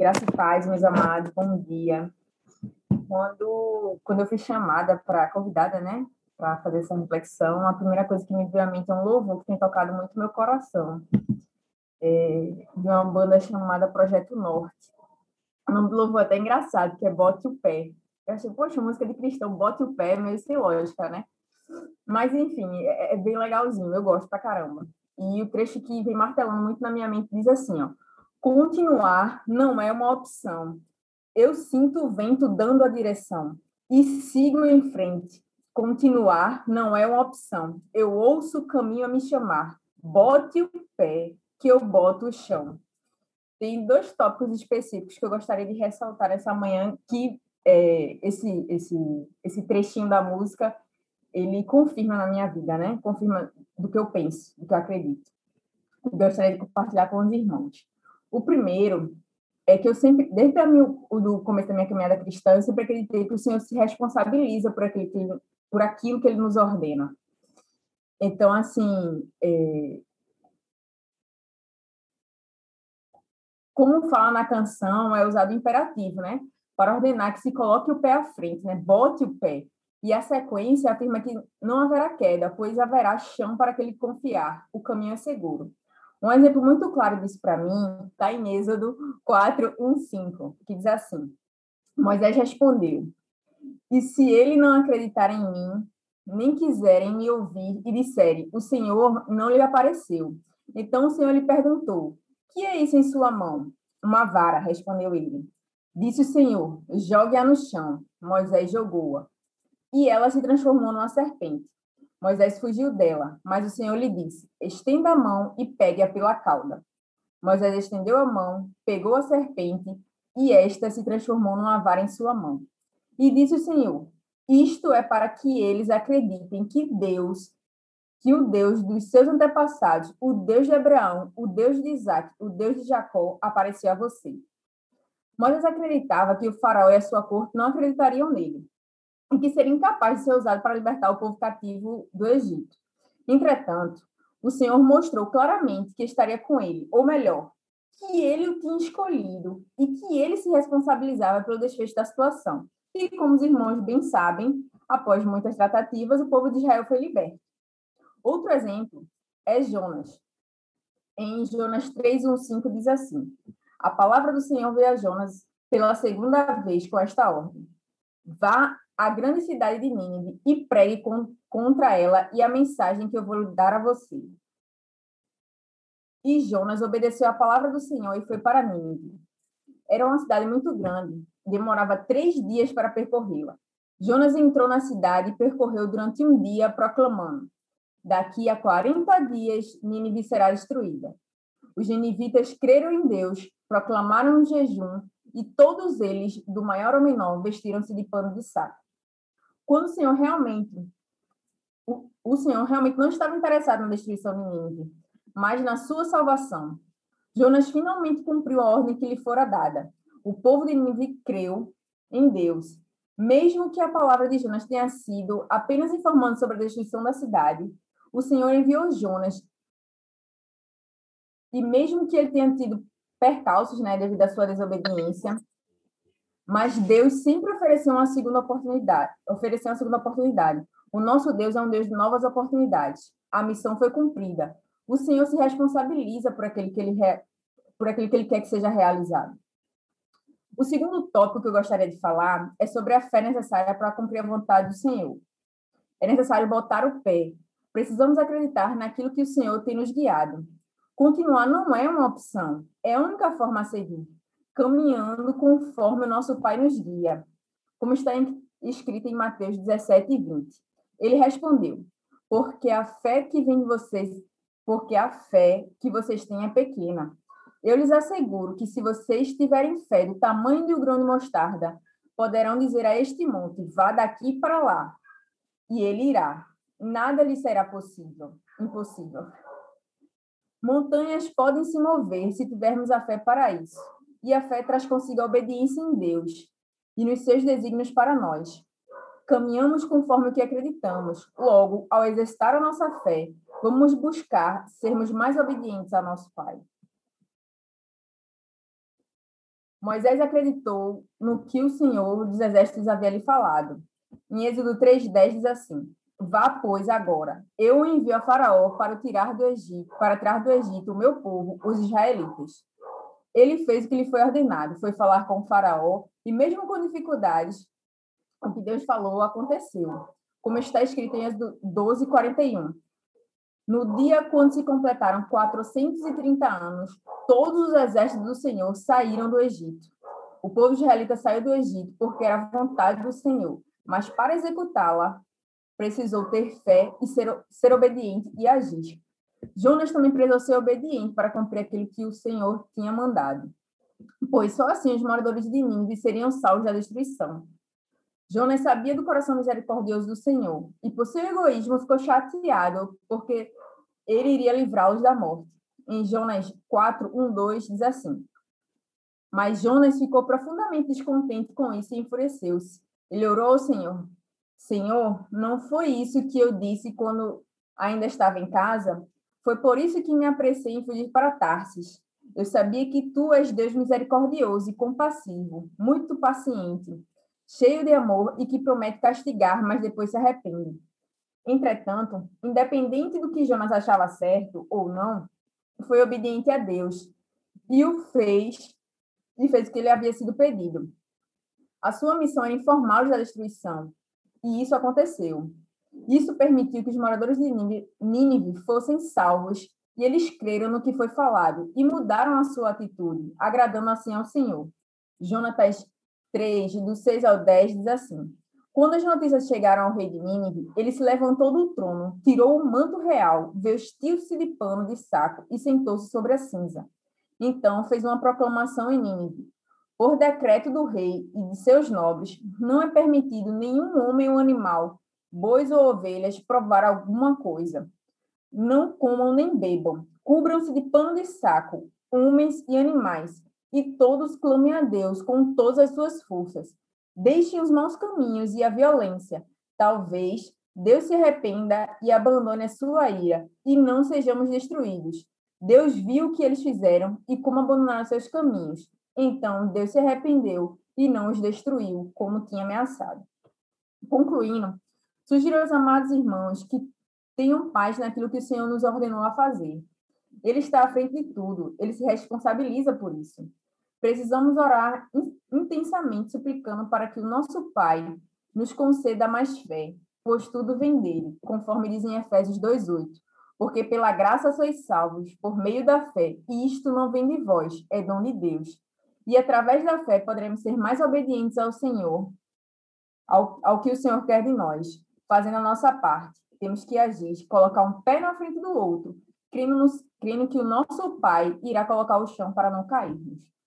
Graça e paz, meus amados, bom dia. Quando eu fui convidada, né, para fazer essa reflexão, a primeira coisa que me veio à mente é um louvor que tem tocado muito meu coração, de uma banda chamada Projeto Norte. O nome do louvor é até engraçado, que é Bote o Pé. Eu achei, poxa, música de cristão, Bote o Pé, meio sem lógica, né? Mas, enfim, é bem legalzinho, eu gosto pra caramba. E o trecho que vem martelando muito na minha mente diz assim, ó: continuar não é uma opção. Eu sinto o vento dando a direção e sigo em frente. Continuar não é uma opção. Eu ouço o caminho a me chamar. Bote o pé, que eu boto o chão. Tem dois tópicos específicos que eu gostaria de ressaltar essa manhã, que esse trechinho da música, ele confirma na minha vida, né? Confirma do que eu penso, do que eu acredito. Eu gostaria de compartilhar com os irmãos. O primeiro é que eu sempre, desde o começo da minha caminhada cristã, eu sempre acreditei que o Senhor se responsabiliza por aquilo que Ele nos ordena. Então, assim, como fala na canção, é usado o imperativo, né? Para ordenar que se coloque o pé à frente, né? Bote o pé. E a sequência afirma que não haverá queda, pois haverá chão para aquele confiar. O caminho é seguro. Um exemplo muito claro disso para mim está em Êxodo 4:1-5, que diz assim: Moisés respondeu, e se ele não acreditar em mim, nem quiserem me ouvir e disserem, o Senhor não lhe apareceu. Então o Senhor lhe perguntou, que é isso em sua mão? Uma vara, respondeu ele. Disse o Senhor, jogue-a no chão. Moisés jogou-a, e ela se transformou numa serpente. Moisés fugiu dela, mas o Senhor lhe disse, estenda a mão e pegue-a pela cauda. Moisés estendeu a mão, pegou a serpente, e esta se transformou numa vara em sua mão. E disse o Senhor, isto é para que eles acreditem que o Deus dos seus antepassados, o Deus de Abraão, o Deus de Isaac, o Deus de Jacó, apareceu a você. Moisés acreditava que o faraó e a sua corte não acreditariam nele, e que seria incapaz de ser usado para libertar o povo cativo do Egito. Entretanto, o Senhor mostrou claramente que estaria com ele, ou melhor, que ele o tinha escolhido e que ele se responsabilizava pelo desfecho da situação. E, como os irmãos bem sabem, após muitas tratativas, o povo de Israel foi liberto. Outro exemplo é Jonas. Em Jonas 3:1-5 diz assim, a palavra do Senhor veio a Jonas pela segunda vez com esta ordem. Vá a grande cidade de Nínive e pregue contra ela e a mensagem que eu vou dar a você. E Jonas obedeceu a palavra do Senhor e foi para Nínive. Era uma cidade muito grande, demorava 3 dias para percorrê-la. Jonas entrou na cidade e percorreu durante um dia, proclamando, daqui a 40 dias Nínive será destruída. Os ninivitas creram em Deus, proclamaram um jejum, e todos eles, do maior ao menor, vestiram-se de pano de saco. Quando o Senhor realmente não estava interessado na destruição de Nínive, mas na sua salvação. Jonas finalmente cumpriu a ordem que lhe fora dada. O povo de Nínive creu em Deus, mesmo que a palavra de Jonas tenha sido apenas informando sobre a destruição da cidade. O Senhor enviou Jonas, e mesmo que ele tenha tido percalços, né, devido à sua desobediência, mas Deus sempre ofereceu uma segunda oportunidade. O nosso Deus é um Deus de novas oportunidades. A missão foi cumprida. O Senhor se responsabiliza por aquele que Ele quer que seja realizado. O segundo tópico que eu gostaria de falar é sobre a fé necessária para cumprir a vontade do Senhor. É necessário botar o pé. Precisamos acreditar naquilo que o Senhor tem nos guiado. Continuar não é uma opção, é a única forma a seguir, caminhando conforme o nosso Pai nos guia, como está escrito em Mateus 17:20. Ele respondeu, porque a fé que vocês têm é pequena. Eu lhes asseguro que se vocês tiverem fé do tamanho de um grão de mostarda, poderão dizer a este monte, vá daqui para lá, e ele irá. Nada lhe será impossível. Montanhas podem se mover se tivermos a fé para isso. E a fé traz consigo a obediência em Deus e nos seus desígnios para nós. Caminhamos conforme o que acreditamos. Logo, ao exercitar a nossa fé, vamos buscar sermos mais obedientes ao nosso Pai. Moisés acreditou no que o Senhor dos Exércitos havia lhe falado. Em Êxodo 3:10 diz assim: Vá, pois, agora, eu o envio a Faraó para tirar do Egito o meu povo, os israelitas. Ele fez o que lhe foi ordenado, foi falar com o Faraó, e mesmo com dificuldades, o que Deus falou aconteceu, como está escrito em Êxodo 12:41. No dia quando se completaram 430 anos, todos os exércitos do Senhor saíram do Egito. O povo israelita saiu do Egito porque era a vontade do Senhor, mas para executá-la, precisou ter fé e ser obediente e agir. Jonas também precisou ser obediente para cumprir aquilo que o Senhor tinha mandado, pois só assim os moradores de Nínive seriam salvos da destruição. Jonas sabia do coração misericordioso do Senhor e, por seu egoísmo, ficou chateado porque ele iria livrá-los da morte. Em Jonas 4:1-2 diz assim: Mas Jonas ficou profundamente descontente com isso e enfureceu-se. Ele orou ao Senhor: Senhor, não foi isso que eu disse quando ainda estava em casa? Foi por isso que me apressei em fugir para Tarsis. Eu sabia que tu és Deus misericordioso e compassivo, muito paciente, cheio de amor e que promete castigar, mas depois se arrepende. Entretanto, independente do que Jonas achava certo ou não, foi obediente a Deus e fez o que lhe havia sido pedido. A sua missão era informá-los da destruição. E isso aconteceu. Isso permitiu que os moradores de Nínive fossem salvos, e eles creram no que foi falado e mudaram a sua atitude, agradando assim ao Senhor. Jonas 3, do 6 ao 10, diz assim: Quando as notícias chegaram ao rei de Nínive, ele se levantou do trono, tirou o manto real, vestiu-se de pano de saco e sentou-se sobre a cinza. Então fez uma proclamação em Nínive: Por decreto do rei e de seus nobres, não é permitido nenhum homem ou animal, bois ou ovelhas, provar alguma coisa. Não comam nem bebam. Cubram-se de pano de saco, homens e animais, e todos clamem a Deus com todas as suas forças. Deixem os maus caminhos e a violência. Talvez Deus se arrependa e abandone a sua ira, e não sejamos destruídos. Deus viu o que eles fizeram e como abandonaram seus caminhos. Então Deus se arrependeu e não os destruiu, como tinha ameaçado. Concluindo, sugiro aos amados irmãos que tenham paz naquilo que o Senhor nos ordenou a fazer. Ele está à frente de tudo, ele se responsabiliza por isso. Precisamos orar intensamente, suplicando para que o nosso Pai nos conceda mais fé, pois tudo vem dele, conforme diz em Efésios 2:8. Porque pela graça sois salvos, por meio da fé, e isto não vem de vós, é dom de Deus. E através da fé poderemos ser mais obedientes ao Senhor, ao que o Senhor quer de nós, fazendo a nossa parte. Temos que agir, colocar um pé na frente do outro, crendo que o nosso Pai irá colocar o chão para não cairmos.